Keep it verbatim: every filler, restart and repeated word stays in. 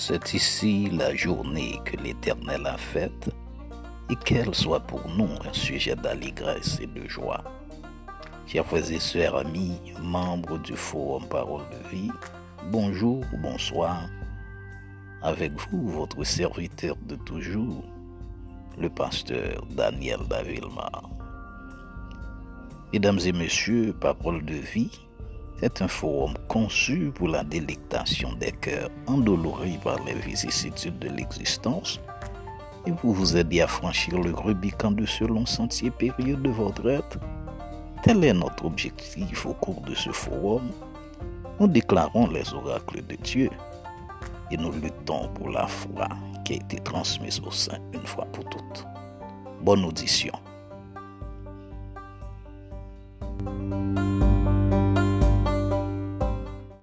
C'est ici la journée que l'Éternel a faite, et qu'elle soit pour nous un sujet d'allégresse et de joie. Chers frères et sœurs, amis, membres du Forum Parole de Vie, bonjour, bonsoir, avec vous, votre serviteur de toujours, le pasteur Daniel Davilma. Mesdames et messieurs, Parole de Vie, c'est un forum conçu pour la délectation des cœurs endoloris par les vicissitudes de l'existence et pour vous aider à franchir le Rubicon de ce long sentier périlleux de votre être. Tel est notre objectif au cours de ce forum. Nous déclarons les oracles de Dieu et nous luttons pour la foi qui a été transmise au sein une fois pour toutes. Bonne audition.